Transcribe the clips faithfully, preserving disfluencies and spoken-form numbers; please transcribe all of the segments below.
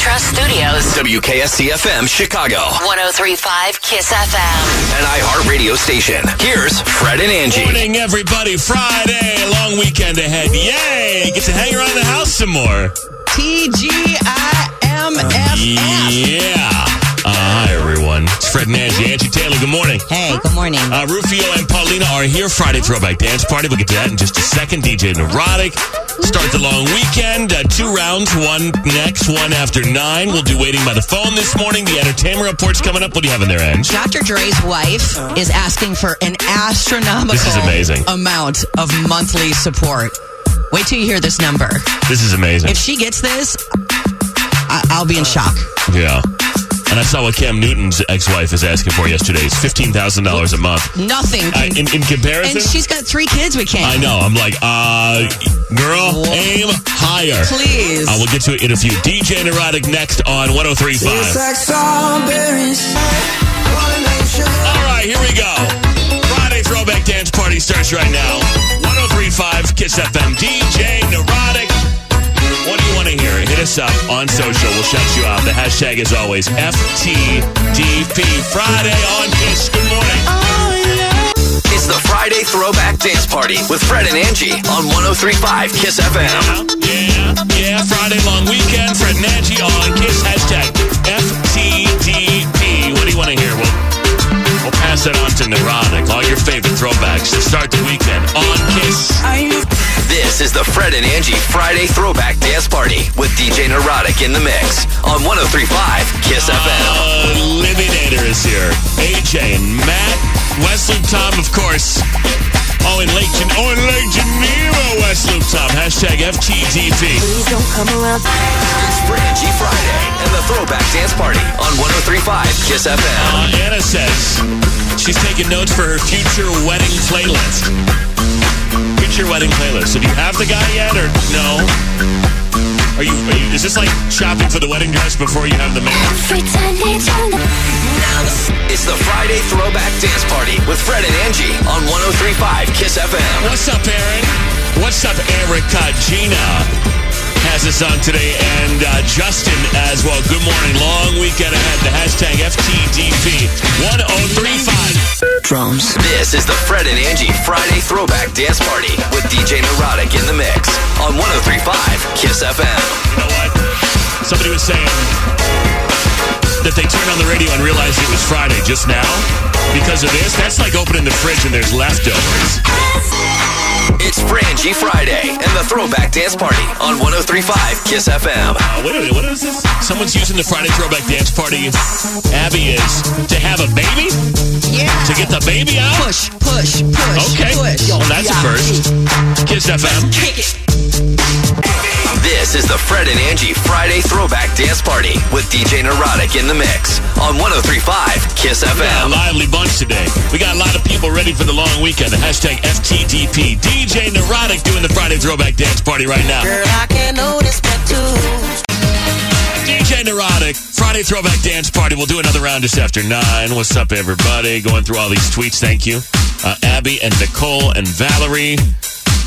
Trust Studios, W K S C F M, Chicago, ten thirty-five KISS F M, and iHeart Radio station. Here's Fred and Angie. Morning, everybody. Friday, long weekend ahead. Yay! Get to hang around the house some more. T G I M F F. Yeah. Uh, hi, everyone. It's Fred and Angie. Angie Taylor, good morning. Hey, good morning. Uh, Rufio and Paulina are here. Friday Throwback Dance Party. We'll get to that in just a second. D J Neurotic. Start the long weekend. Uh, two rounds. One next, one after nine. We'll do Waiting by the Phone this morning. The entertainment report's coming up. What do you have in there, Angie? Doctor Dre's wife is asking for an astronomical this is amazing. amount of monthly support. Wait till you hear this number. This is amazing. If she gets this, I- I'll be in shock. Yeah. And I saw what Cam Newton's ex-wife is asking for yesterday. It's fifteen thousand dollars a month. Nothing. I, in, in comparison. And she's got three kids with Cam. I know. I'm like, uh, girl, Whoa. aim higher. Please. I will get to it in a few. D J Neurotic next on one oh three point five. All right, here we go. Friday Throwback Dance Party starts right now. one oh three point five KISS F M. D J Neurotic. What do you want to hear? Hit us up on social. We'll shout you out. The hashtag is always F T D P. Friday on KISS. Good morning. It's the Friday Throwback Dance Party with Fred and Angie on one oh three point five KISS F M. Yeah, yeah, yeah. Friday long weekend. Fred and Angie on KISS. Hashtag F T D P. What do you want to hear? We'll, we'll pass it on to Neurotic. All your favorite throwbacks to start the weekend on KISS. Are you... This is the Fred and Angie Friday Throwback Dance Party with D J Neurotic in the mix on one oh three point five KISS uh, F M. Eliminator is here. A J and Matt. West Loop Tom, of course. Oh, in Lake, Gen- oh, in Lake Geneva, West Loop Tom. Hashtag F T D P. Please don't come around. It's FredAngie Friday and the Throwback Dance Party on one oh three point five KISS F M. Uh, Anna says she's taking notes for her future wedding playlist. Your wedding playlist. So do you have the guy yet, or no? Are you? Are you is this like shopping for the wedding dress before you have the man? It's the Friday Throwback Dance Party with Fred and Angie on one oh three point five KISS F M. What's up, Aaron? What's up, Erica? Gina has us on today, and uh, Justin as well. Good morning. Long weekend ahead. The hashtag F T D P. one oh three point five. Drums. This is the Fred and Angie Friday Throwback Dance Party with D J Neurotic in the mix on one oh three point five KISS F M. You know what? Somebody was saying that they turned on the radio and realized it was Friday just now because of this. That's like opening the fridge and there's leftovers. It's FredAngie Friday and the Throwback Dance Party on one oh three point five KISS F M. Uh, wait a minute, what is this? Someone's using the Friday Throwback Dance Party. Abby is to have a baby? Yeah. To get the baby out? Push, push, push, okay. push. Well, that's yeah. a first. KISS F M. Kick it. This is the Fred and Angie Friday Throwback Dance Party with D J Neurotic in the mix on one oh three point five KISS F M. A lively bunch today. We got a lot of people ready for the long weekend. The hashtag F T D P. D J Neurotic doing the Friday Throwback Dance Party right now. Girl, I can't notice but two. D J Neurotic, Friday Throwback Dance Party. We'll do another round just after nine. What's up, everybody? Going through all these tweets. Thank you. Uh, Abby and Nicole and Valerie.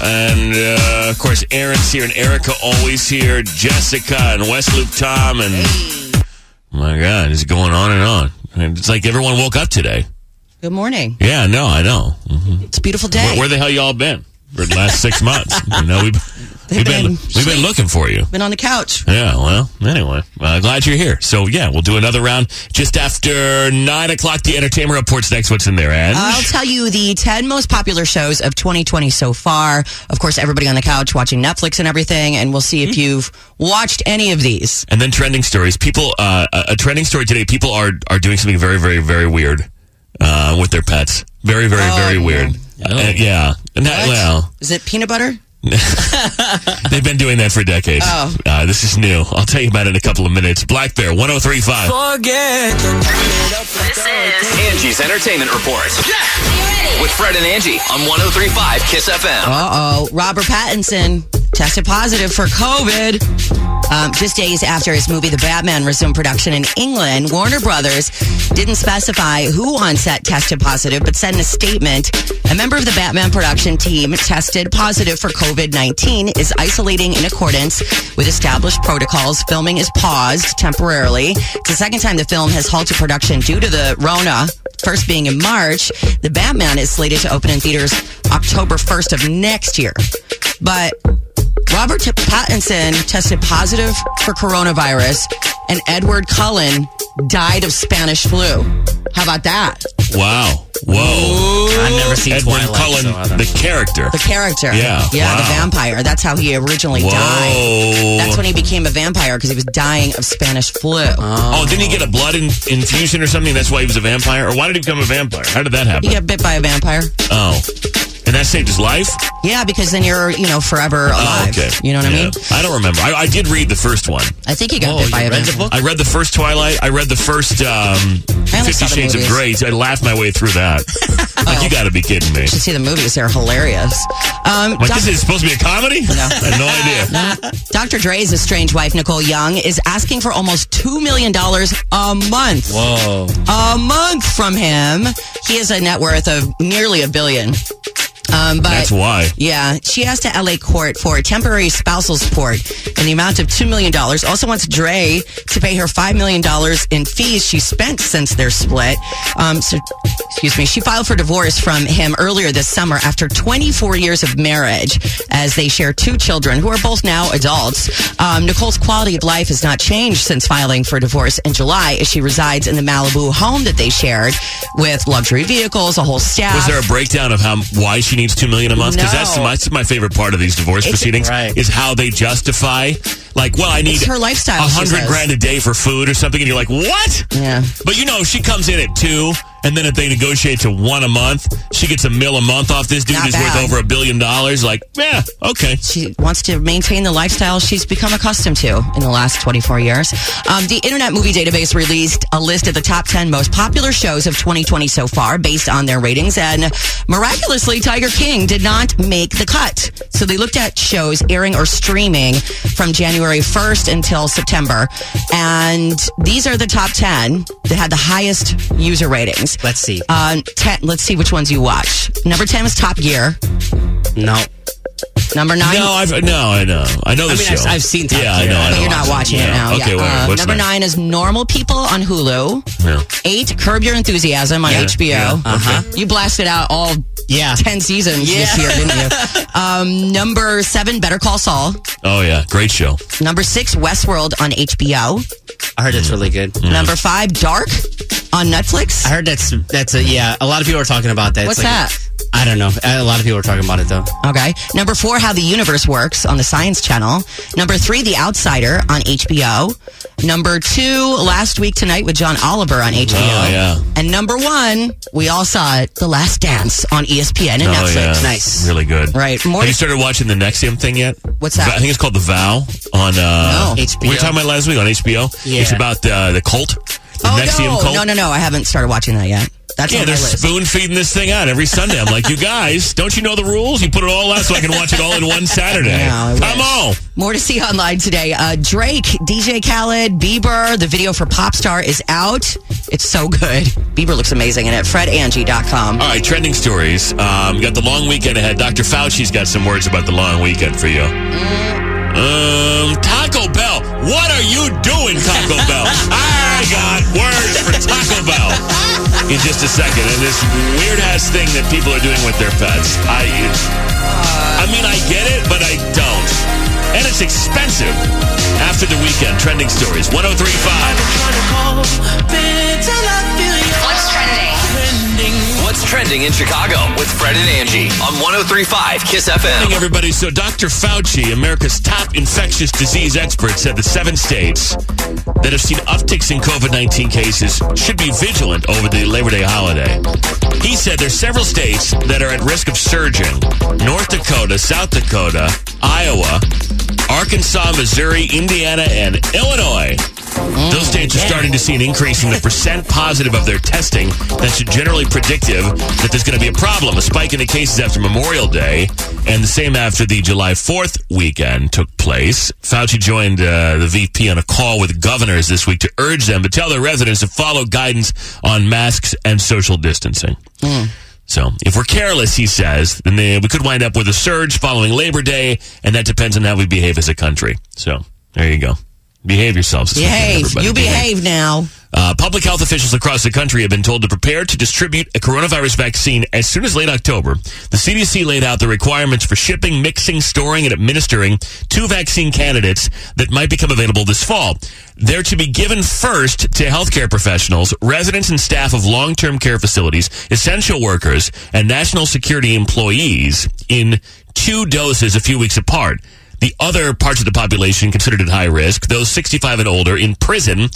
And, uh, of course, Aaron's here, and Erica always here, Jessica, and West Loop Tom, and hey. My God, it's going on and on. And it's like everyone woke up today. Good morning. Yeah, no, I know. Mm-hmm. It's a beautiful day. Where, where the hell y'all been for the last six months? You know, we've, we've, been, been, we've been looking for you. Been on the couch. Yeah, well, anyway, uh, glad you're here. So, yeah, we'll do another round just after nine o'clock. The Entertainment Report's next. What's in there, Ange? I'll tell you the ten most popular shows of twenty twenty so far. Of course, everybody on the couch watching Netflix and everything, and we'll see if you've watched any of these. And then trending stories. People, uh, a trending story today, people are, are doing something very, very, very weird uh, with their pets. Very, very, oh, very yeah. weird. Oh. Uh, yeah. And that, well, is it peanut butter? They've been doing that for decades. Oh. Uh, this is new. I'll tell you about it in a couple of minutes. Black Bear, one oh three point five. Forget. This is Angie's Entertainment Report. Yeah. With Fred and Angie on one oh three point five KISS F M. Uh-oh. Robert Pattinson tested positive for COVID. Um, just days after his movie The Batman resumed production in England, Warner Brothers didn't specify who on set tested positive, but said in a statement, a member of the Batman production team tested positive for COVID nineteen is isolating in accordance with established protocols. Filming is paused temporarily. It's the second time the film has halted production due to the Rona, first being in March. The Batman is slated to open in theaters October first of next year. But Robert Pattinson tested positive for coronavirus, and Edward Cullen died of Spanish flu. How about that? Wow. Whoa. Ooh. I've never seen Edward Twilight, Cullen, so the character. The character. Yeah. Yeah, wow. The vampire. That's how he originally Whoa. died. That's when he became a vampire, because he was dying of Spanish flu. Oh, oh didn't he get a blood in- infusion or something? That's why he was a vampire? Or why did he become a vampire? How did that happen? He got bit by a vampire. Oh. And that saved his life? Yeah, because then you're, you know, forever alive. Oh, okay. You know what yeah. I mean? I don't remember. I, I did read the first one. I think he got oh, bit by a vampire. Book? I read the first Twilight. I read the first um, Fifty Shades of Grey. I laughed my way through that. Like, oh. You got to be kidding me. You should see the movies. They're hilarious. Um, like, doc- this is supposed to be a comedy? No. I have no idea. Nah. Doctor Dre's estranged wife, Nicole Young, is asking for almost two million dollars a month. Whoa. A month from him. He has a net worth of nearly a billion. Um, but That's why. Yeah. She asked to L A court for temporary spousal support in the amount of two million dollars. Also wants Dre to pay her five million dollars in fees she spent since their split. Um, so, excuse me. She filed for divorce from him earlier this summer after twenty-four years of marriage, as they share two children who are both now adults. Um, Nicole's quality of life has not changed since filing for divorce in July, as she resides in the Malibu home that they shared with luxury vehicles, a whole staff. Was there a breakdown of how why she needs two million dollars a month? Because no. that's, that's my favorite part of these divorce it's, proceedings right. is how they justify, like, well, I need it's her lifestyle, one hundred grand a day for food or something, and you're like, what? Yeah. But you know, she comes in at two, and then if they negotiate to one a month, she gets a mil a month off this dude who's worth over a billion dollars. Like, yeah, okay. She wants to maintain the lifestyle she's become accustomed to in the last twenty-four years. Um, the Internet Movie Database released a list of the top ten most popular shows of twenty twenty so far based on their ratings, and miraculously, Tiger King did not make the cut. So they looked at shows airing or streaming from January first until September, and these are the top ten that had the highest user ratings. Let's see. Uh, ten, let's see which ones you watch. Number ten is Top Gear. No. Number nine. No, I've, no, I know. I know the I mean, show. I've, I've seen Top yeah, Gear. Yeah, I know. But I you're not watching it, it now. Okay, yeah. well, uh, Number nine? nine is Normal People on Hulu. Yeah. Eight, Curb Your Enthusiasm on yeah. H B O. Yeah. Uh-huh. Okay. You blasted out all yeah. ten seasons yeah. this year, didn't you? um, number seven, Better Call Saul. Oh, yeah. Great show. Number six, Westworld on H B O. I heard it's really good. Mm. Number five, Dark on Netflix. I heard that's, that's a, yeah, a lot of people are talking about that. What's like, that? I don't know. A lot of people are talking about it, though. Okay. Number four, How the Universe Works on the Science Channel. Number three, The Outsider on H B O. Number two, Last Week Tonight with John Oliver on H B O. Oh, yeah. And number one, we all saw it, The Last Dance on E S P N and oh, Netflix. Yeah. Nice. Really good. Right. More Have you started watching the N X I V M thing yet? What's that? I think it's called The Vow on uh, no. H B O. We were talking about last week on H B O. Yeah. It's about uh, the cult. The oh, N X I V M no. cult. No, no, no. I haven't started watching that yet. That's yeah, they're spoon-feeding this thing out every Sunday. I'm like, you guys, don't you know the rules? You put it all out so I can watch it all in one Saturday. No, Come on. More to see online today. Uh, Drake, D J Khaled, Bieber. The video for Popstar is out. It's so good. Bieber looks amazing in it. Fred Angie dot com. All right, trending stories. Um, got the long weekend ahead. Doctor Fauci's got some words about the long weekend for you. Um, Taco Bell. What are you doing, Taco Bell? I got words for Taco Bell. In just a second, and this weird-ass thing that people are doing with their pets. I I mean, I get it, but I don't. And it's expensive. After the weekend, trending stories, one oh three point five. What's trending? What's trending in Chicago with Fred and Angie on one oh three point five KISS F M. Good morning, everybody. So Doctor Fauci, America's top infectious disease expert, said the seven states that have seen upticks in COVID nineteen cases should be vigilant over the Labor Day holiday. He said there's several states that are at risk of surging. North Dakota, South Dakota, Iowa, Arkansas, Missouri, Indiana, and Illinois. Those states are starting to see an increase in the percent positive of their testing. That's generally predictive that there's going to be a problem. A spike in the cases after Memorial Day and the same after the July fourth weekend took place. Fauci joined uh, the V P on a call with governors this week to urge them to tell their residents to follow guidance on masks and social distancing. Mm. So, if we're careless, he says, then they, we could wind up with a surge following Labor Day, and that depends on how we behave as a country. So, there you go. Behave yourselves. Behave. Weekend, you behave, behave now. Uh, public health officials across the country have been told to prepare to distribute a coronavirus vaccine as soon as late October. The C D C laid out the requirements for shipping, mixing, storing, and administering two vaccine candidates that might become available this fall. They're to be given first to healthcare professionals, residents and staff of long-term care facilities, essential workers, and national security employees in two doses a few weeks apart. The other parts of the population considered at high risk, those sixty-five and older in prison,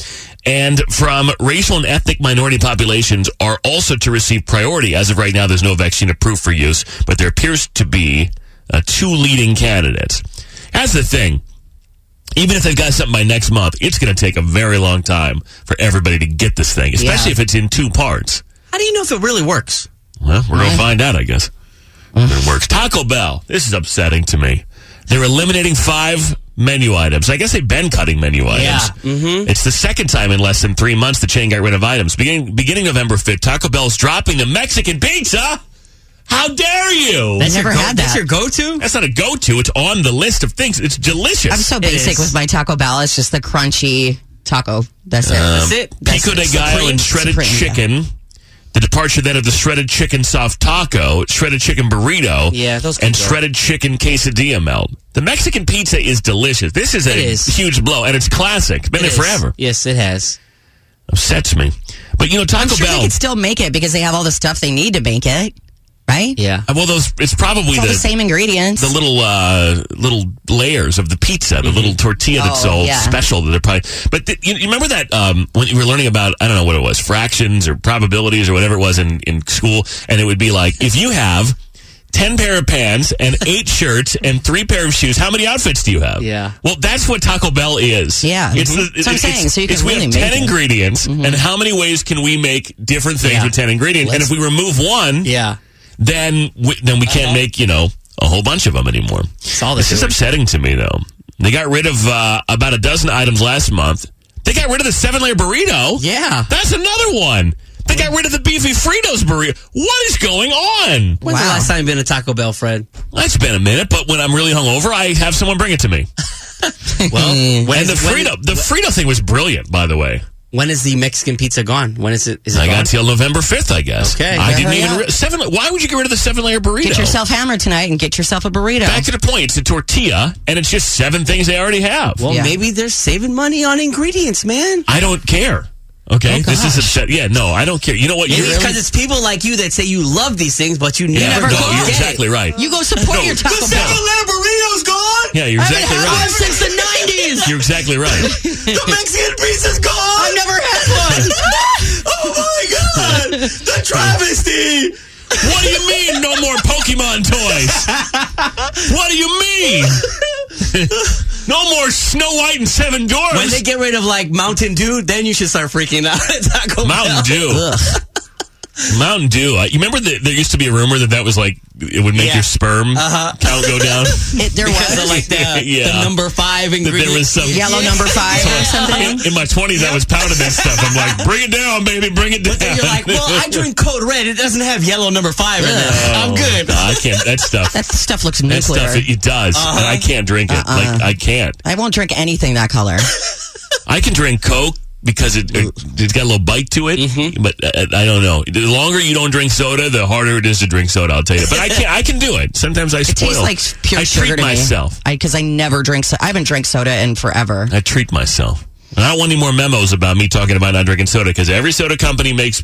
and from racial and ethnic minority populations are also to receive priority. As of right now, there's no vaccine approved for use, but there appears to be uh, two leading candidates. That's the thing. Even if they've got something by next month, it's going to take a very long time for everybody to get this thing, especially yeah. if it's in two parts. How do you know if it really works? Well, we're going to find out, I guess. If it works. Taco Bell. This is upsetting to me. They're eliminating five menu items. I guess they've been cutting menu items. Yeah. Mm-hmm. It's the second time in less than three months the chain got rid of items. Beginning, beginning November fifth, Taco Bell's dropping the Mexican pizza. How dare you? I've never go- had that. That's your go-to? That's not a go-to. It's on the list of things. It's delicious. I'm so basic with my Taco Bell. It's just the crunchy taco. That's it. Um, That's it. That's Pico it. de gallo Supreme. and shredded Supreme, chicken. Yeah. The departure then of the shredded chicken soft taco, shredded chicken burrito, yeah, those and go. shredded chicken quesadilla melt. The Mexican pizza is delicious. This is a is. huge blow, and it's classic. It's been it there is. forever. Yes, it has. Upsets me. But, you know, Taco I'm sure Bell... they could still make it because they have all the stuff they need to make it, right? Yeah. Well, those it's probably it's the, the same ingredients. The little uh, little layers of the pizza, the mm-hmm. little tortilla oh, that's so yeah. special that they're probably. But the, you, you remember that um, when you were learning about I don't know what it was, fractions or probabilities or whatever it was in, in school, and it would be like if you have ten pair of pants and eight shirts and three pair of shoes, how many outfits do you have? Yeah. Well, that's what Taco Bell is. Yeah. It's mm-hmm. the, it, so I'm saying. It's, so you can really make it. We have ten ingredients, mm-hmm. and how many ways can we make different things yeah. with ten ingredients? Let's, and if we remove one, yeah. Then we, then we can't uh-huh. make, you know, a whole bunch of them anymore. All this is upsetting to me, though. They got rid of uh, about a dozen items last month. They got rid of the seven layer burrito. Yeah. That's another one. They got rid of the beefy Fritos burrito. What is going on? When's wow. the last time you've been to Taco Bell, Fred? Well, it's been a minute, but when I'm really hungover, I have someone bring it to me. well, when and is, the Frito, when, the Frito thing was brilliant, by the way. When is the Mexican pizza gone? When is it? Is it I gone? got till November fifth, I guess. Okay. I didn't even... Re- seven. Why would you get rid of the seven-layer burrito? Get yourself hammered tonight and get yourself a burrito. Back to the point. It's a tortilla, and it's just seven things they already have. Well, yeah. maybe they're saving money on ingredients, man. I don't care. Okay? Oh, this is upset. Yeah, no, I don't care. You know what? Maybe it's because really? it's people like you that say you love these things, but you yeah, never go. No, you're exactly right. You go support no, your Taco Bell. The seven-layer burrito's gone? Yeah, you're exactly right. I've been since the nineties. You're exactly right. The Mexican pizza's gone. Oh, my God! The travesty! What do you mean no more Pokemon toys? What do you mean? No more Snow White and Seven Dwarfs. When they get rid of, like, Mountain Dew, then you should start freaking out at Taco Bell. Mountain Dew. Mountain Dew. Uh, you remember that there used to be a rumor that that was like, it would make yeah. your sperm uh-huh. count go down? It, there because was. Of like the, yeah. the number five ingredient. There was some yellow yeah. number five or something. In, in my twenties, yeah. I was pounding that stuff. I'm like, bring it down, baby, bring it down. But then you're like, well, I drink Code Red. It doesn't have yellow number five in there. Oh, I'm good. No, I can't. That stuff. That stuff looks nuclear. That stuff, it, it does. Uh-huh. And I can't drink it. Uh-uh. Like, I can't. I won't drink anything that color. I can drink Coke. Because it, it, it's got a little bite to it, mm-hmm. but uh, I don't know. The longer you don't drink soda, the harder it is to drink soda, I'll tell you. But I can I can do it. Sometimes I spoil. It tastes like pure I sugar treat to myself. Because I, I never drink soda. I haven't drank soda in forever. I treat myself. And I don't want any more memos about me talking about not drinking soda, because every soda company makes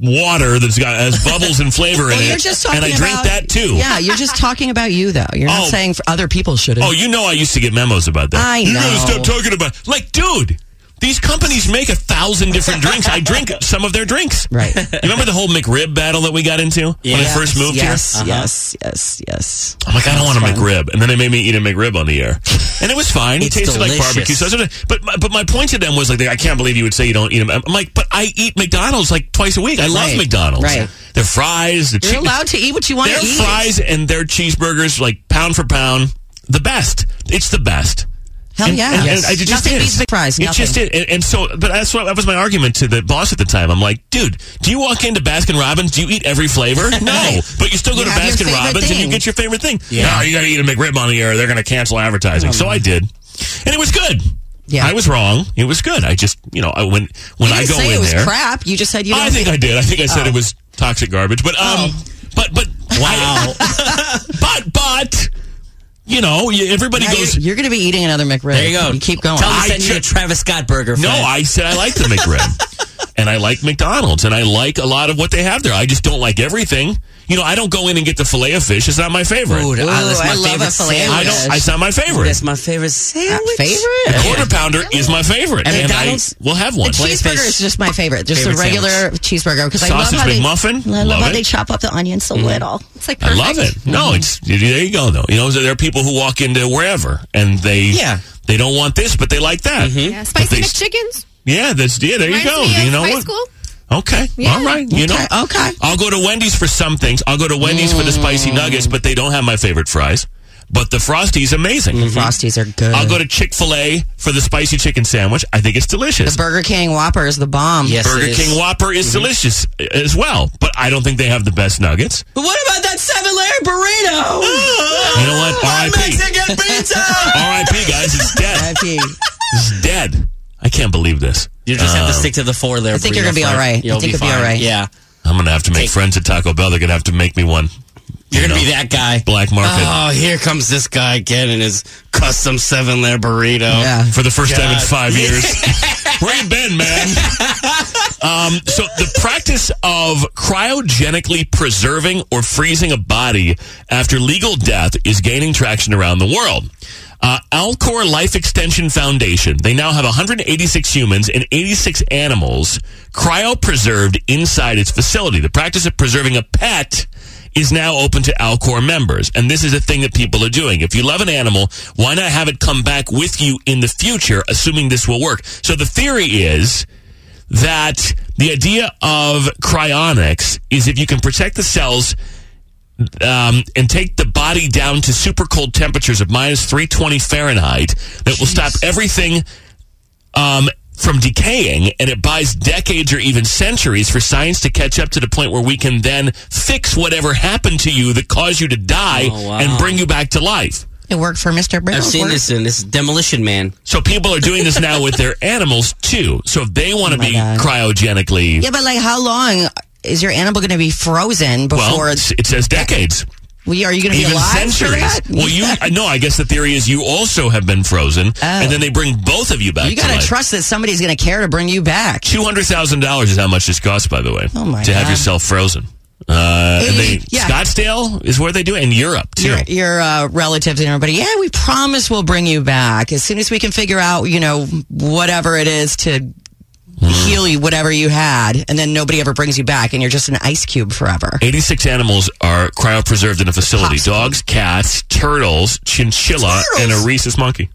water that's got has bubbles and flavor well, in you're it, just talking and I drink about, that too. Yeah, you're just talking about you though. You're oh. not saying for other people shouldn't. Oh, you know I used to get memos about that. I know. You know, stop talking about like, dude. These companies make a thousand different drinks. I drink some of their drinks. Right. You remember the whole McRib battle that we got into yes, when I first moved yes, here? Yes, uh-huh. yes, yes, yes. I'm like, I don't want a McRib. And then they made me eat a McRib on the air. And it was fine. It tasted delicious. Like barbecue sauce. But my, but my point to them was, like, I can't believe you would say you don't eat them. I'm like, but I eat McDonald's like twice a week. I love right. McDonald's. Right. Their fries. Their You're che- allowed to eat what you want to eat. Their fries and their cheeseburgers, like pound for pound, the best. It's the best. Hell and, yeah. And, yes. and I just nothing beats the prize. It just is. And, and so, but that's what, that was my argument to the boss at the time. I'm like, dude, do you walk into Baskin Robbins? Do you eat every flavor? No. But you still go you to Baskin Robbins thing. And you get your favorite thing. Yeah. No, you got to eat a McRib on the air. They're going to cancel advertising. Oh, so man. I did. And it was good. Yeah. I was wrong. It was good. I just, you know, I, when when you didn't I go say in there. It was there, crap. You just said you didn't I think I did. I think I said oh. it was toxic garbage. But, um, oh. but, but, wow. but, but. You know, everybody now goes... You're, you're going to be eating another McRib. There you go. You keep going. Tell me that you a Travis Scott burger. Fred. No, I said I like the McRib. And I like McDonald's. And I like a lot of what they have there. I just don't like everything. You know, I don't go in and get the Filet-O-Fish. It's not my favorite. Ooh, Ooh, that's my I favorite love a Filet-O-Fish. It's not my favorite. That's my favorite sandwich. Favorite? The Quarter Pounder yeah. is my favorite. And, and I will have one. The cheeseburger is just my favorite. Just favorite a regular sandwich. Cheeseburger. Because I love how they, McMuffin. I love, love how they chop up the onion so mm. little. It's like perfect. I love it. No, mm. it's there you go, though. You know, there are people who walk into wherever, and they yeah. they don't want this, but they like that. Mm-hmm. Yeah, spicy McChickens. Yeah, that's, yeah there Reminds you go. You know what? School? Okay. Yeah. All right. You okay. know. Okay. I'll go to Wendy's for some things. I'll go to Wendy's mm. for the spicy nuggets, but they don't have my favorite fries. But the Frosty's amazing. The mm-hmm. Frosties are good. I'll go to Chick-fil-A for the spicy chicken sandwich. I think it's delicious. The Burger King Whopper is the bomb. Yes, Burger King Whopper is mm-hmm. delicious as well. But I don't think they have the best nuggets. But what about that seven layer burrito? Oh, you know what? R I P Mexican pizza. R I P guys, it's dead. R I P It's dead. I can't believe this. You just um, have to stick to the four layer. I think you're going to be all right. You'll I think you'll be, be all right. Yeah. I'm going to have to make Take friends at Taco Bell. They're going to have to make me one. You're you going to be that guy. Black market. Oh, here comes this guy again in his custom seven layer burrito. Yeah. For the first God. time in five years. Where you been, man? um, so the practice of cryogenically preserving or freezing a body after legal death is gaining traction around the world. Uh, Alcor Life Extension Foundation. They now have one hundred eighty-six humans and eighty-six animals cryopreserved inside its facility. The practice of preserving a pet is now open to Alcor members. And this is a thing that people are doing. If you love an animal, why not have it come back with you in the future, assuming this will work? So the theory is that the idea of cryonics is if you can protect the cells Um, and take the body down to super cold temperatures of minus three twenty Fahrenheit that Jeez. will stop everything um, from decaying, and it buys decades or even centuries for science to catch up to the point where we can then fix whatever happened to you that caused you to die oh, wow. and bring you back to life. It worked for Mister Brittle's I've seen work. this in this Demolition Man. So people are doing this now with their animals, too. So if they want to oh be God. cryogenically... Yeah, but like how long... Is your animal going to be frozen before... Well, it says decades. We, are you going to be alive Even centuries. Well, you... No, I guess the theory is you also have been frozen, oh. and then they bring both of you back you gotta to life. You got to trust that somebody's going to care to bring you back. two hundred thousand dollars is how much this costs, by the way, oh my to God. have yourself frozen. Uh, and they, yeah. Scottsdale is where they do it, in Europe, too. Your, your uh, relatives and everybody, yeah, we promise we'll bring you back as soon as we can figure out, you know, whatever it is to... Mm. heal you whatever you had, and then nobody ever brings you back, and you're just an ice cube forever. eighty-six animals are cryopreserved in a facility. Possible. Dogs, cats, turtles, chinchilla, turtles. and a rhesus monkey.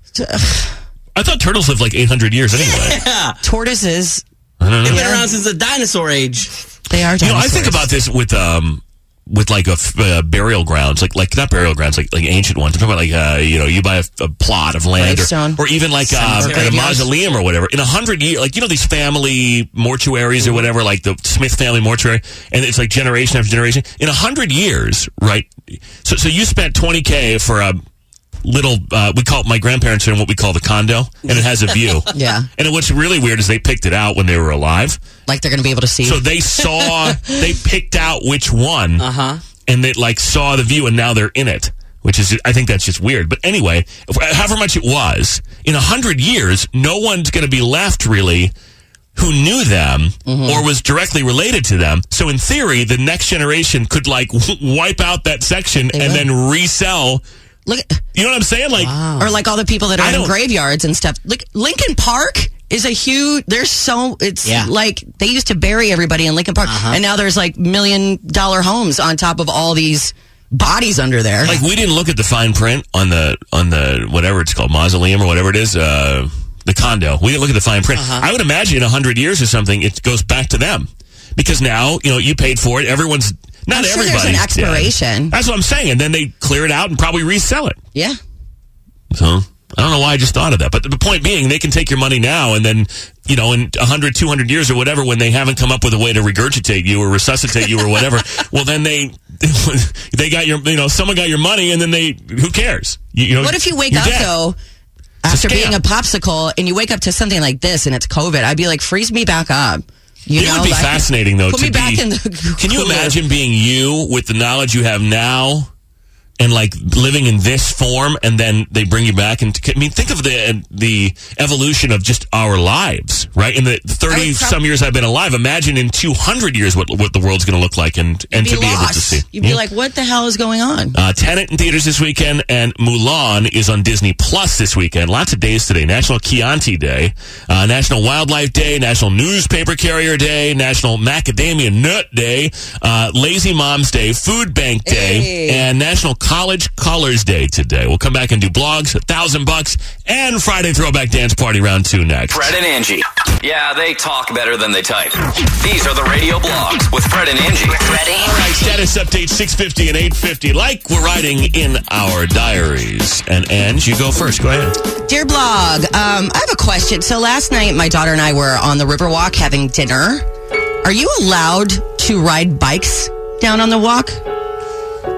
I thought turtles lived like eight hundred years anyway. Yeah. Tortoises. I don't know. They've been around since the dinosaur age. They are dinosaurs. You know, I think about this with... um. With like a uh, burial grounds, like like not burial grounds, like like ancient ones. I'm talking about like uh, you know, you buy a, a plot of land, or, or even like uh, a mausoleum or whatever. In a hundred years, like you know these family mortuaries or whatever, like the Smith family mortuary, and it's like generation after generation. In a hundred years, right? So so you spent twenty K for a little. Uh, we call it, my grandparents are in what we call the condo, and it has a view. yeah. And what's really weird is they picked it out when they were alive. Like they're going to be able to see. So they saw, they picked out which one, uh-huh. and they like saw the view, and now they're in it, which is, I think that's just weird. But anyway, however much it was, in a hundred years, no one's going to be left really who knew them mm-hmm. or was directly related to them. So in theory, the next generation could like wipe out that section they and would. then resell. Look, you know what I'm saying? Like, wow. Or like all the people that are I in graveyards and stuff. Like Lincoln Park is a huge, there's so, it's yeah. like, they used to bury everybody in Lincoln Park, uh-huh. and now there's like million dollar homes on top of all these bodies under there. Like, we didn't look at the fine print on the, on the, whatever it's called, mausoleum or whatever it is, uh, the condo. We didn't look at the fine print. Uh-huh. I would imagine in one hundred years or something, it goes back to them. Because now, you know, you paid for it, everyone's, not I'm sure everybody. There's an expiration. Yeah. That's what I'm saying. And then they clear it out and probably resell it. Yeah. So, I don't know why I just thought of that. But the point being, they can take your money now and then, you know, in one hundred, two hundred years or whatever, when they haven't come up with a way to regurgitate you or resuscitate you or whatever, well, then they they got your, you know, someone got your money and then they, who cares? You, you know, what if you wake up, dead. though, after a being a popsicle and you wake up to something like this and it's COVID? I'd be like, freeze me back up. You it know, would be like, fascinating, though. Put to me be, back in the Can you imagine being you with the knowledge you have now and, like, living in this form, and then they bring you back? And I mean, think of the the evolution of just our lives, right? In the thirty-some years I've been alive, imagine in two hundred years what what the world's going to look like and, and be to be lost. able to see. You'd be yeah. like, what the hell is going on? Uh, Tenet in theaters this weekend, and Mulan is on Disney Plus this weekend. Lots of days today. National Chianti Day, uh, National Wildlife Day, National Newspaper Carrier Day, National Macadamia Nut Day, uh, Lazy Moms Day, Food Bank Day, hey. and National College Callers Day today. We'll come back and do blogs, a thousand bucks, and Friday Throwback Dance Party round two next. Fred and Angie. Yeah, they talk better than they type. These are the radio blogs with Fred and Angie. Ready? All right, status update six fifty and eight fifty. Like we're writing in our diaries. And Ange, you go first. Go ahead. Dear blog, um, I have a question. So last night, my daughter and I were on the Riverwalk having dinner. Are you allowed to ride bikes down on the walk?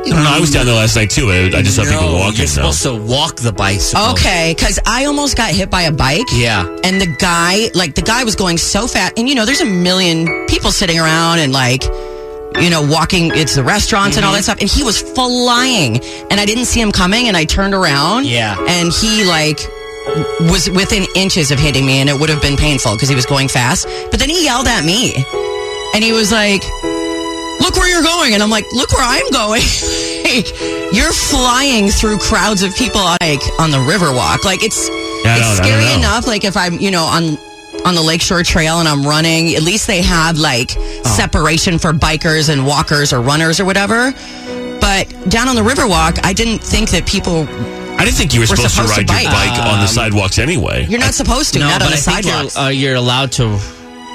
You know, no, I was down there last night, too. I, I just saw no, people walking. You're supposed now. to walk the bicycle. Okay, because I almost got hit by a bike. Yeah. And the guy, like, the guy was going so fast. And, you know, there's a million people sitting around and, like, you know, walking. It's the restaurants mm-hmm. and all that stuff. And he was flying. And I didn't see him coming, and I turned around. Yeah. And he, like, was within inches of hitting me, and it would have been painful because he was going fast. But then he yelled at me. And he was like, look where you're going. And I'm like, look where I'm going. Like, you're flying through crowds of people like on the Riverwalk. Like, it's, yeah, it's scary enough. Like, if I'm, you know, on on the Lakeshore Trail and I'm running, at least they have, like, oh. separation for bikers and walkers or runners or whatever. But down on the Riverwalk, I didn't think that people... I didn't think you were supposed, supposed to ride to bike. your bike um, on the sidewalks anyway. You're not I, supposed to, no, not on the I sidewalks. You're, uh, you're allowed to...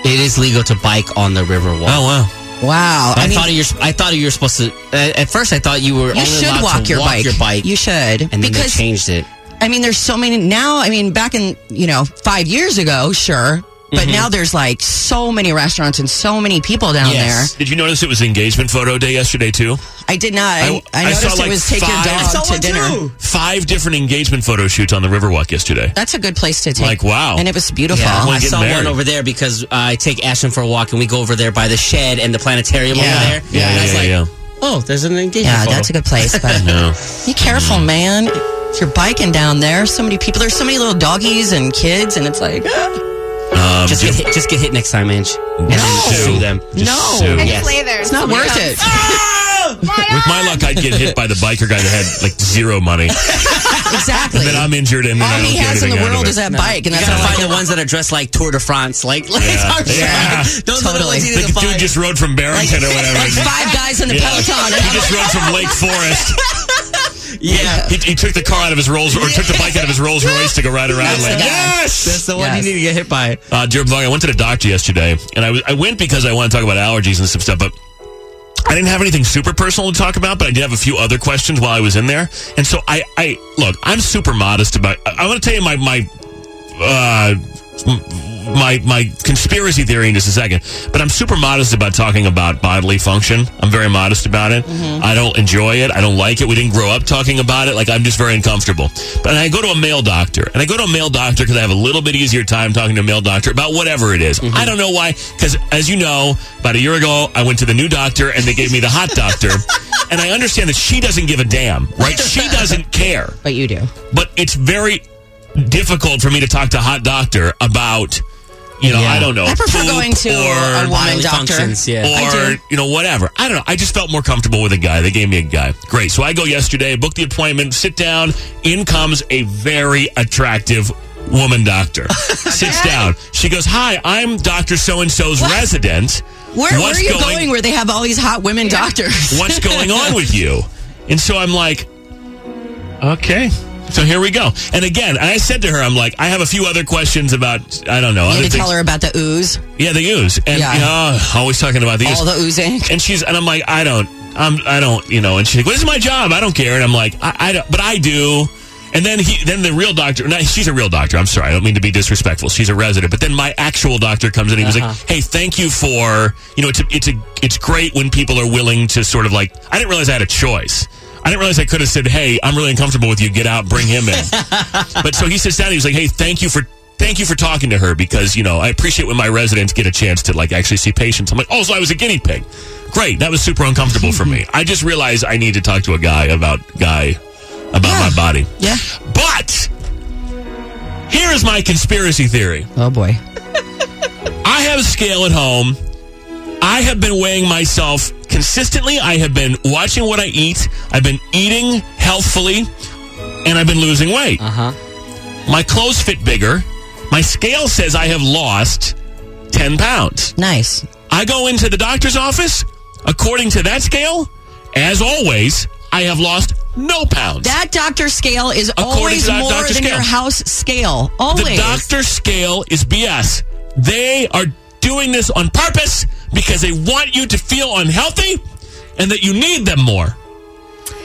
It is legal to bike on the Riverwalk. Oh, wow. Wow! I, I mean, thought you. I thought you were supposed to. Uh, at first, I thought you were. You only should walk to your walk bike. Your bike. You should. And then because, they changed it. I mean, there's so many now. I mean, back in you know five years ago, sure, but mm-hmm. now there's like so many restaurants and so many people down yes. there. Did you notice it was engagement photo day yesterday too? I did not. I, I, I noticed I saw it like was take five, your dog to dinner. Too. Five different engagement photo shoots on the Riverwalk yesterday. That's a good place to take. Like, wow. And it was beautiful. Yeah, I saw married. one over there because uh, I take Ashton for a walk and we go over there by the shed and the planetarium yeah. over there. Yeah, yeah, and I was yeah, like, yeah. Oh, there's an engagement yeah, photo. Yeah, that's a good place. But no. Be careful, mm. man. If you're biking down there, so many people. There's so many little doggies and kids, and it's like... Um, just, get hit, just get hit next time, Ange. And no. then sue them. Just no. Sue. I just lay there. It's not worth it. With my luck, I'd get hit by the biker guy that had, like, zero money. Exactly. And then I'm injured, and then all I don't he has in the world is that no. bike. And you that's gotta find like the ones that are dressed like Tour de France. Like, like yeah. I'm sure. Yeah. Those totally. are the ones you need to find. Like, dude just rode from Barrington like, or whatever. Like five guys in the yeah. peloton. He just rode from Lake Forest. Yeah, he, he took the car out of his Rolls, or took the bike out of his Rolls Royce to go ride around. That's like, yes, that's the one yes. you need to get hit by. Uh, dear blog, I went to the doctor yesterday, and I, w- I went because I want to talk about allergies and some stuff, but I didn't have anything super personal to talk about, but I did have a few other questions while I was in there, and so I, I look, I'm super modest about. I, I want to tell you my my. Uh, My my conspiracy theory in just a second, but I'm super modest about talking about bodily function. I'm very modest about it. Mm-hmm. I don't enjoy it. I don't like it. We didn't grow up talking about it. Like, I'm just very uncomfortable. But I go to a male doctor, and I go to a male doctor because I have a little bit easier time talking to a male doctor about whatever it is. Mm-hmm. I don't know why, because as you know, about a year ago, I went to the new doctor, and they gave me the hot doctor. And I understand that she doesn't give a damn, right? She doesn't care. But you do. But it's very... difficult for me to talk to a hot doctor about, you know, yeah. I don't know. I prefer going to a woman doctor. Yeah. Or, you know, whatever. I don't know. I just felt more comfortable with a guy. They gave me a guy. Great. So I go yesterday, book the appointment, sit down. In comes a very attractive woman doctor. Sits okay. down. She goes, hi, I'm Doctor So-and-so's what? resident. Where, where are you going-, going where they have all these hot women yeah. doctors? What's going on with you? And so I'm like, okay. So here we go. And again, I said to her, I'm like, I have a few other questions about, I don't know. You other had to things. Tell her about the ooze? Yeah, the ooze. And yeah. you know, always talking about the ooze. All the oozing. And she's, and I'm like, I don't, I'm, I don't, you know. And she's like, well, this is my job. I don't care. And I'm like, I, I don't, but I do. And then he, then the real doctor, no, she's a real doctor. I'm sorry. I don't mean to be disrespectful. She's a resident. But then my actual doctor comes in and he uh-huh. was like, hey, thank you for, you know, it's a, it's a, it's great when people are willing to sort of like, I didn't realize I had a choice. I didn't realize I could have said, hey, I'm really uncomfortable with you. Get out, bring him in. But so he sits down and he was like, hey, thank you for thank you for talking to her because, you know, I appreciate when my residents get a chance to, like, actually see patients. I'm like, oh, so I was a guinea pig. Great. That was super uncomfortable for me. I just realized I need to talk to a guy about guy about yeah. my body. Yeah. But here is my conspiracy theory. Oh, boy. I have a scale at home. I have been weighing myself consistently. I have been watching what I eat. I've been eating healthfully, and I've been losing weight. Uh-huh. My clothes fit bigger. My scale says I have lost ten pounds. Nice. I go into the doctor's office. According to that scale, as always, I have lost no pounds. That doctor scale is according always more than scale. Your house scale. Always. The doctor scale is B S. They are doing this on purpose because they want you to feel unhealthy and that you need them more.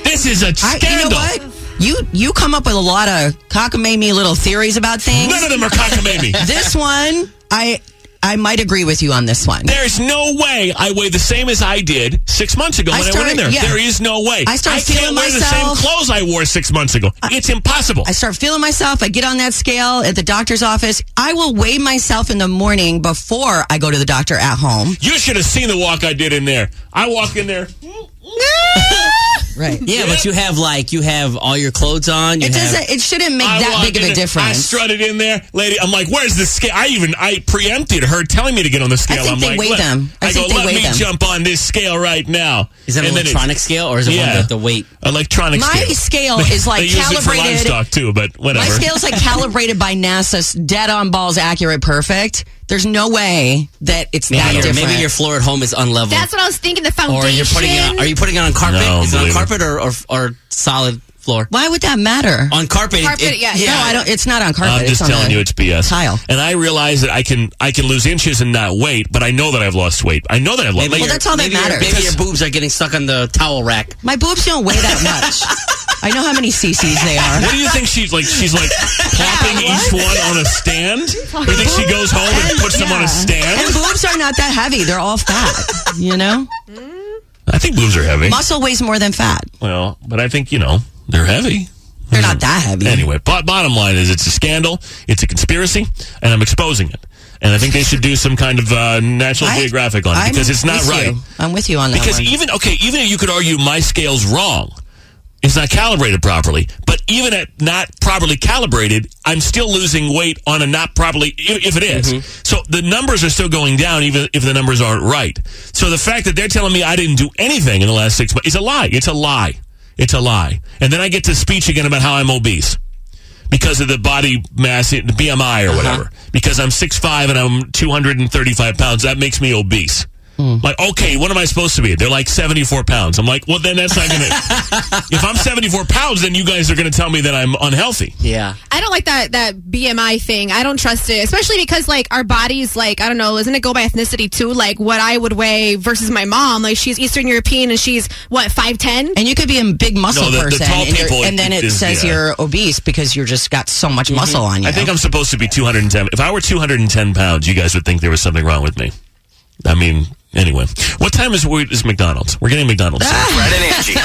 This is a scandal. I, you know what? You you come up with a lot of cockamamie little theories about things. None of them are cockamamie. This one, I I might agree with you on this one. There's no way I weigh the same as I did six months ago I when started, I went in there. Yeah. There is no way. I, start I can't wear myself. The same clothes I wore six months ago. I, it's impossible. I start feeling myself. I get on that scale at the doctor's office. I will weigh myself in the morning before I go to the doctor at home. You should have seen the walk I did in there. I walk in there. Right. Yeah, but you have like you have all your clothes on. You it doesn't. Have, it shouldn't make I that big of a difference. I strutted in there, lady. I'm like, where's the scale? I even I preempted her telling me to get on the scale. I think I'm they like, weigh let, them. I, I think go, they let weigh me them. Jump on this scale right now. Is that and an electronic scale or is it yeah, one that the weight? Electronic. My scale, scale is like they calibrated. Use it for livestock too, but whatever. My scale is like calibrated by NASA's dead on balls, accurate, perfect. There's no way that it's maybe that different. Maybe your floor at home is unleveled. That's what I was thinking. The foundation. Or you're putting it on, are you putting it on carpet? No, is it on carpet or, or or solid floor? Why would that matter? On carpet. Carpet. It, yeah, yeah. No, I don't. It's not on carpet. I'm just it's telling on you, it's B S. Tile. And I realize that I can I can lose inches and not weight, but I know that I've lost weight. I know that I've lost. Well, that's all that matters. Maybe your boobs are getting stuck on the towel rack. My boobs don't weigh that much. I know how many C C's they are. What do you think she's like? She's like plopping yeah, each one on a stand? You think she goes home and puts yeah. them on a stand? And boobs are not that heavy. They're all fat, you know? I think boobs are heavy. Muscle weighs more than fat. Well, but I think, you know, they're heavy. They're not that heavy. Anyway, but bottom line is it's a scandal, it's a conspiracy, and I'm exposing it. And I think they should do some kind of uh, National I, Geographic on it because I'm it's not right. You. I'm with you on that because one. Even, okay, even if you could argue my scale's wrong, it's not calibrated properly, but even at not properly calibrated, I'm still losing weight on a not properly, if it is. Mm-hmm. So the numbers are still going down even if the numbers aren't right. So the fact that they're telling me I didn't do anything in the last six months, it's a lie. It's a lie. It's a lie. And then I get to speech again about how I'm obese because of the body mass, the B M I or whatever. Uh-huh. Because I'm six five and I'm two hundred thirty-five pounds, that makes me obese. Like, okay, what am I supposed to be? They're like seventy-four pounds. I'm like, well, then that's not going to... If I'm seventy-four pounds, then you guys are going to tell me that I'm unhealthy. Yeah. I don't like that that B M I thing. I don't trust it, especially because, like, our bodies, like, I don't know, doesn't it go by ethnicity, too? Like, what I would weigh versus my mom. Like, she's Eastern European, and she's, what, five ten? And you could be a big muscle no, the, person, the tall and, people and then it is, says yeah. you're obese because you're just got so much mm-hmm. muscle on you. I think I'm supposed to be two hundred ten. If I were two hundred ten pounds, you guys would think there was something wrong with me. I mean... Anyway, what time is, is McDonald's? We're getting McDonald's. Ah. Fred and Angie.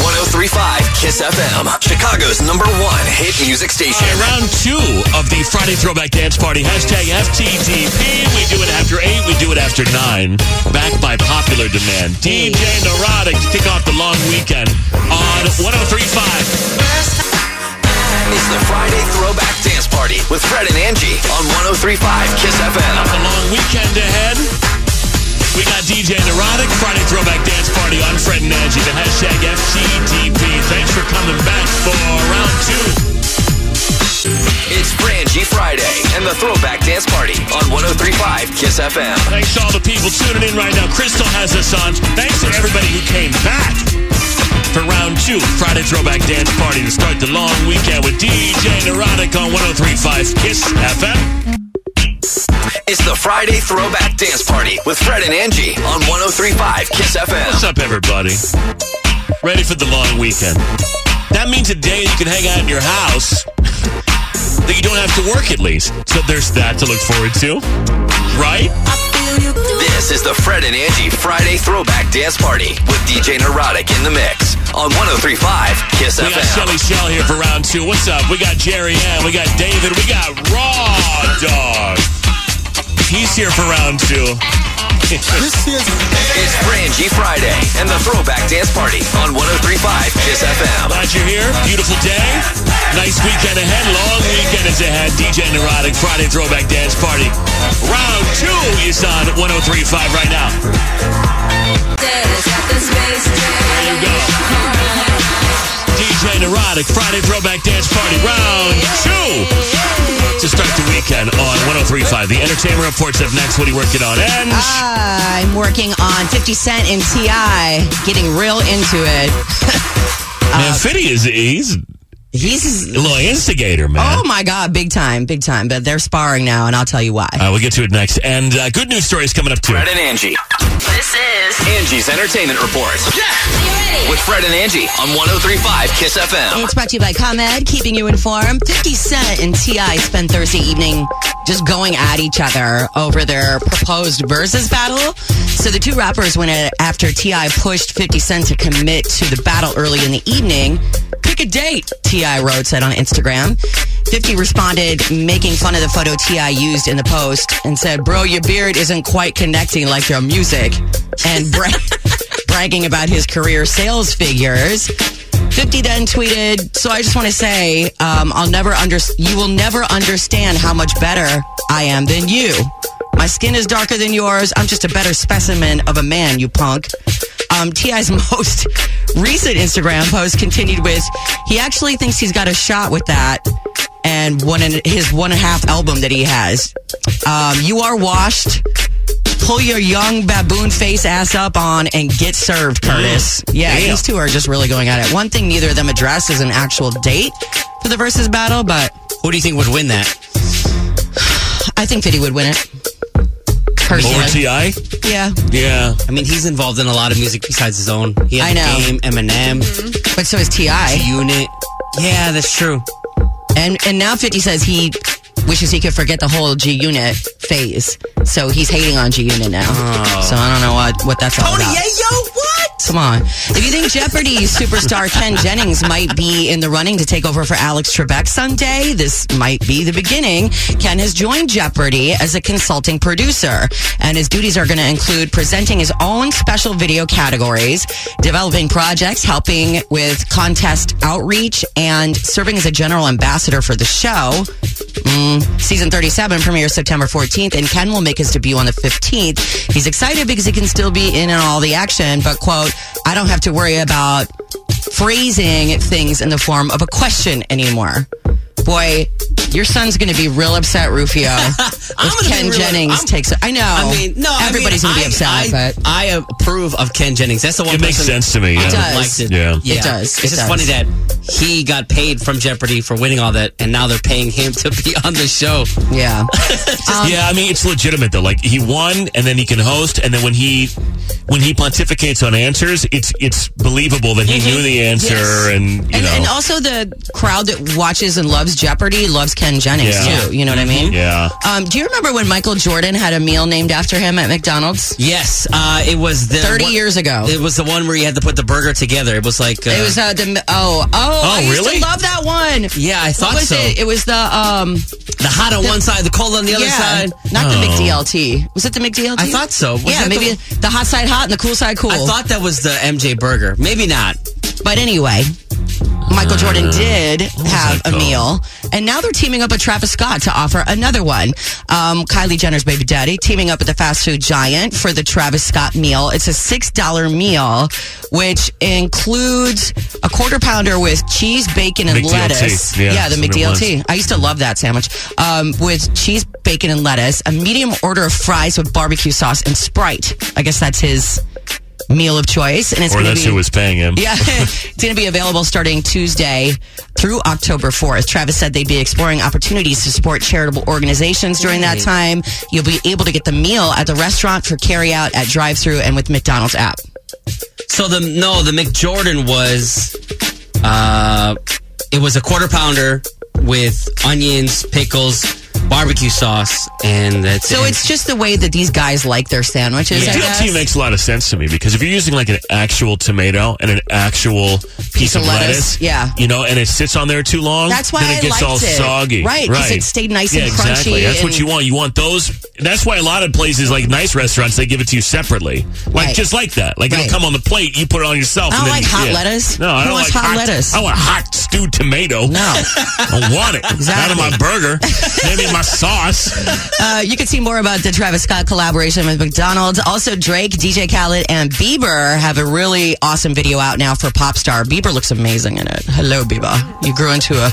one oh three point five KISS F M. Chicago's number one hit music station. Uh, round two of the Friday Throwback Dance Party. Hashtag F T T P. We do it after eight. We do it after nine. Back by popular demand. D J Neurotic to kick off the long weekend on one oh three point five. It's the Friday Throwback Dance Party with Fred and Angie on one oh three point five KISS F M. A long weekend ahead. We got D J Neurotic, Friday Throwback Dance Party on Fred and Angie, the hashtag F T T P. Thanks for coming back for round two. It's FredAngie Friday and the Throwback Dance Party on ten thirty-five KISS F M. Thanks to all the people tuning in right now. Crystal has us on. Thanks to everybody who came back for round two, Friday Throwback Dance Party, to start the long weekend with D J Neurotic on ten thirty-five KISS F M. It's the Friday Throwback Dance Party with Fred and Angie on ten thirty-five KISS F M. What's up, everybody? Ready for the long weekend. That means a day you can hang out in your house that you don't have to work, at least. So there's that to look forward to, right? This is the Fred and Angie Friday Throwback Dance Party with D J Neurotic in the mix on ten thirty-five KISS F M. We got Shelly Shell here for round two. What's up? We got Jerry Ann. We got David. We got Raw Dog. He's here for round two. This is It's FredAngie Friday and the Throwback Dance Party on ten thirty-five KISS F M. Glad you're here. Beautiful day. Nice weekend ahead. Long weekend is ahead. D J Neurotic Friday Throwback Dance Party. Round two is on ten thirty-five right now. There you go. D J Neurotic Friday Throwback Dance Party. Round two. To start the weekend on ten thirty-five. The Entertainment Report's up next. What are you working on, Ange? I'm working on fifty cent and T I Getting real into it. Man, uh, Fitty is he's, he's a little instigator, man. Oh, my God. Big time. Big time. But they're sparring now, and I'll tell you why. Uh, we'll get to it next. And uh, good news stories coming up, too. Fred and Angie. This is Angie's Entertainment Report. Yeah. With Fred and Angie on ten thirty-five KISS F M. It's brought to you by ComEd, keeping you informed. fifty cent and T I spend Thursday evening just going at each other over their proposed versus battle. So the two rappers went at it after T I pushed fifty cent to commit to the battle early in the evening. Pick a date, T I wrote, said on Instagram. fifty responded, making fun of the photo T I used in the post, and said, "Bro, your beard isn't quite connecting like your music." And bra- bragging about his career sales figures. fifty then tweeted, "So I just want to say, um, I'll never under- you will never understand how much better I am than you. My skin is darker than yours. I'm just a better specimen of a man, you punk." Um, T I's most recent Instagram post continued with, he actually thinks he's got a shot with that and one in his one and a half album that he has. Um, you are washed. Pull your young baboon face ass up on and get served, Curtis. Mm. Yeah, Damn. These two are just really going at it. One thing neither of them addressed is an actual date for the versus battle, but... Who do you think would win that? I think Fiddy would win it. Personally. Over T I? Yeah. Yeah. I mean, he's involved in a lot of music besides his own. He has I know. Game, Eminem. Mm-hmm. But so is T I. Unit. Yeah, that's true. And, and now fifty says he... wishes he could forget the whole G-Unit phase. So he's hating on G-Unit now. Oh. So I don't know what, what that's all Tony about. Tony Ayo, what? Come on. If you think Jeopardy superstar Ken Jennings might be in the running to take over for Alex Trebek someday, this might be the beginning. Ken has joined Jeopardy as a consulting producer, and his duties are going to include presenting his own special video categories, developing projects, helping with contest outreach, and serving as a general ambassador for the show. Mm, season thirty-seven premieres September fourteenth, and Ken will make his debut on the fifteenth. He's excited because he can still be in on all the action, but, quote, "I don't have to worry about phrasing things in the form of a question anymore." Boy, your son's going to be real upset, Rufio. If Ken Jennings real, takes it. I know. I mean, no. Everybody's I mean, going to be I, upset. I, but I approve of Ken Jennings. That's the one. It makes sense to me. Yeah. It does. It. Yeah. Yeah. It does. It's it just does. funny that he got paid from Jeopardy for winning all that, and now they're paying him to be on the show. Yeah. just, um, yeah, I mean, it's legitimate, though. Like, he won, and then he can host, and then when he when he pontificates on answers, it's it's believable that he mm-hmm. knew the answer. Yes. And, you and, know. and also the crowd that watches and loves Jeopardy loves Ken Jennings, yeah. too. You know what I mean? Yeah. Um, do you remember when Michael Jordan had a meal named after him at McDonald's? Yes. Uh, it was the... thirty one, years ago. It was the one where you had to put the burger together. It was like... Uh, it was... Uh, the, oh, oh, oh, I used really? to love that one. Yeah, I thought what was so. It? It was the... Um, the hot on the, one side, the cold on the other yeah, side. Not oh. the McDLT. Was it the McDLT? I thought so. Was yeah, maybe the, the hot side hot and the cool side cool. I thought that was the M J burger. Maybe not. But anyway... Michael Jordan did have a meal. And now they're teaming up with Travis Scott to offer another one. Um, Kylie Jenner's baby daddy teaming up with the fast food giant for the Travis Scott meal. It's a six dollar meal, which includes a quarter pounder with cheese, bacon, and lettuce. Yeah, yeah, the McDLT. I used to love that sandwich. Um, with cheese, bacon, and lettuce. A medium order of fries with barbecue sauce and Sprite. I guess that's his meal of choice, and it's or that's be, who was paying him. Yeah, it's going to be available starting Tuesday through October fourth. Travis said they'd be exploring opportunities to support charitable organizations during that time. You'll be able to get the meal at the restaurant for carryout, at drive-thru, and with McDonald's app. So the no, the McJordan was, uh, it was a quarter pounder with onions, pickles, barbecue sauce, and that's so it. It's just the way that these guys like their sandwiches. Yeah. I D L T guess. Makes a lot of sense to me, because if you're using like an actual tomato and an actual piece, piece of lettuce, lettuce, yeah, you know, and it sits on there too long, that's why then it I gets all it. Soggy, right? Because right. it stayed nice yeah, and crunchy. Exactly. That's and what you want. You want those. That's why a lot of places, like nice restaurants, they give it to you separately, like right. just like that. Like right. it'll come on the plate, you put it on yourself. I don't and then like hot it. Lettuce. No, I don't like hot lettuce. I want hot stewed tomato. No, I want it. Exactly. Not in my burger. Maybe. My sauce. Uh, you can see more about the Travis Scott collaboration with McDonald's. Also, Drake, D J Khaled, and Bieber have a really awesome video out now for Pop Star. Bieber looks amazing in it. Hello, Bieber. You grew into a,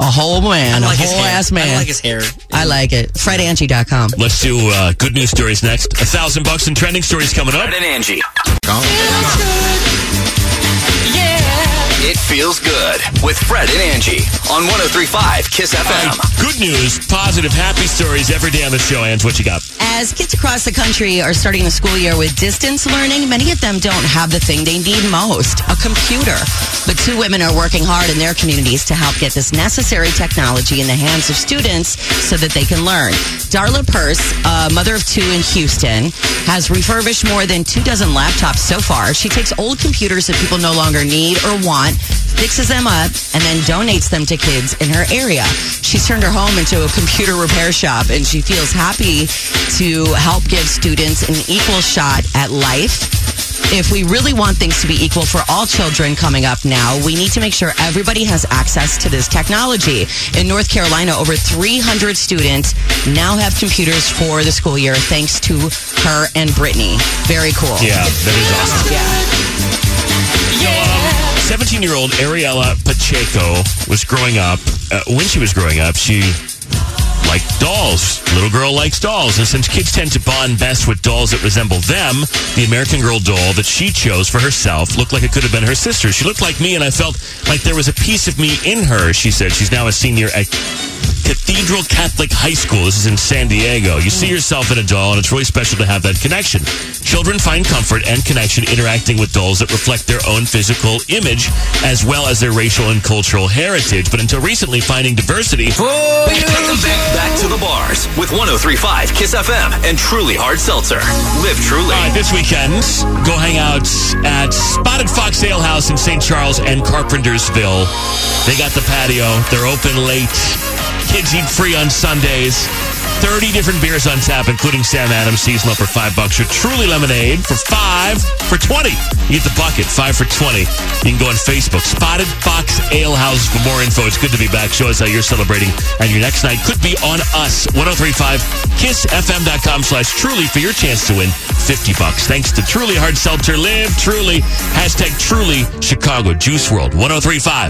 a whole man, like a whole ass man. I like his hair. I like it. Fred Angie dot com. Let's do uh, good news stories next. A thousand bucks in trending stories coming up. Fred and Angie. It feels good with Fred and Angie on ten thirty-five KISS F M. Right. Good news, positive, happy stories every day on the show. Ange, what you got? As kids across the country are starting the school year with distance learning, many of them don't have the thing they need most, a computer. But two women are working hard in their communities to help get this necessary technology in the hands of students so that they can learn. Darla Peirce, a mother of two in Houston, has refurbished more than two dozen laptops so far. She takes old computers that people no longer need or want, fixes them up, and then donates them to kids in her area. She's turned her home into a computer repair shop, and she feels happy to help give students an equal shot at life. If we really want things to be equal for all children coming up now, we need to make sure everybody has access to this technology. In North Carolina, over three hundred students now have computers for the school year thanks to her and Brittany. Very cool. Yeah, that is awesome. Yeah. yeah. seventeen-year-old Ariella Pacheco was growing up. Uh, when she was growing up, she liked dolls. Little girl likes dolls. And since kids tend to bond best with dolls that resemble them, the American Girl doll that she chose for herself looked like it could have been her sister. She looked like me, and I felt like there was a piece of me in her, she said. She's now a senior at Cathedral Catholic High School. This is in San Diego. You see yourself in a doll, and it's really special to have that connection. Children find comfort and connection interacting with dolls that reflect their own physical image as well as their racial and cultural heritage. But until recently, finding diversity... Oh, yeah. Take them back, back to the bars with ten thirty-five KISS F M and Truly Hard Seltzer. Live truly. All right, this weekend, go hang out at Spotted Fox Ale House in Saint Charles and Carpentersville. They got the patio. They're open late. Kids eat free on Sundays. thirty different beers on tap, including Sam Adams seasonal for five bucks, or Truly Lemonade for five for twenty. You get the bucket, five for twenty. You can go on Facebook, Spotted Fox Ale House, for more info. It's good to be back. Show us how you're celebrating, and your next night could be on us. ten thirty-five KISS F M dot com slash Truly for your chance to win fifty bucks. Thanks to Truly Hard Seltzer. Live Truly. Hashtag Truly Chicago Juice World. ten thirty-five.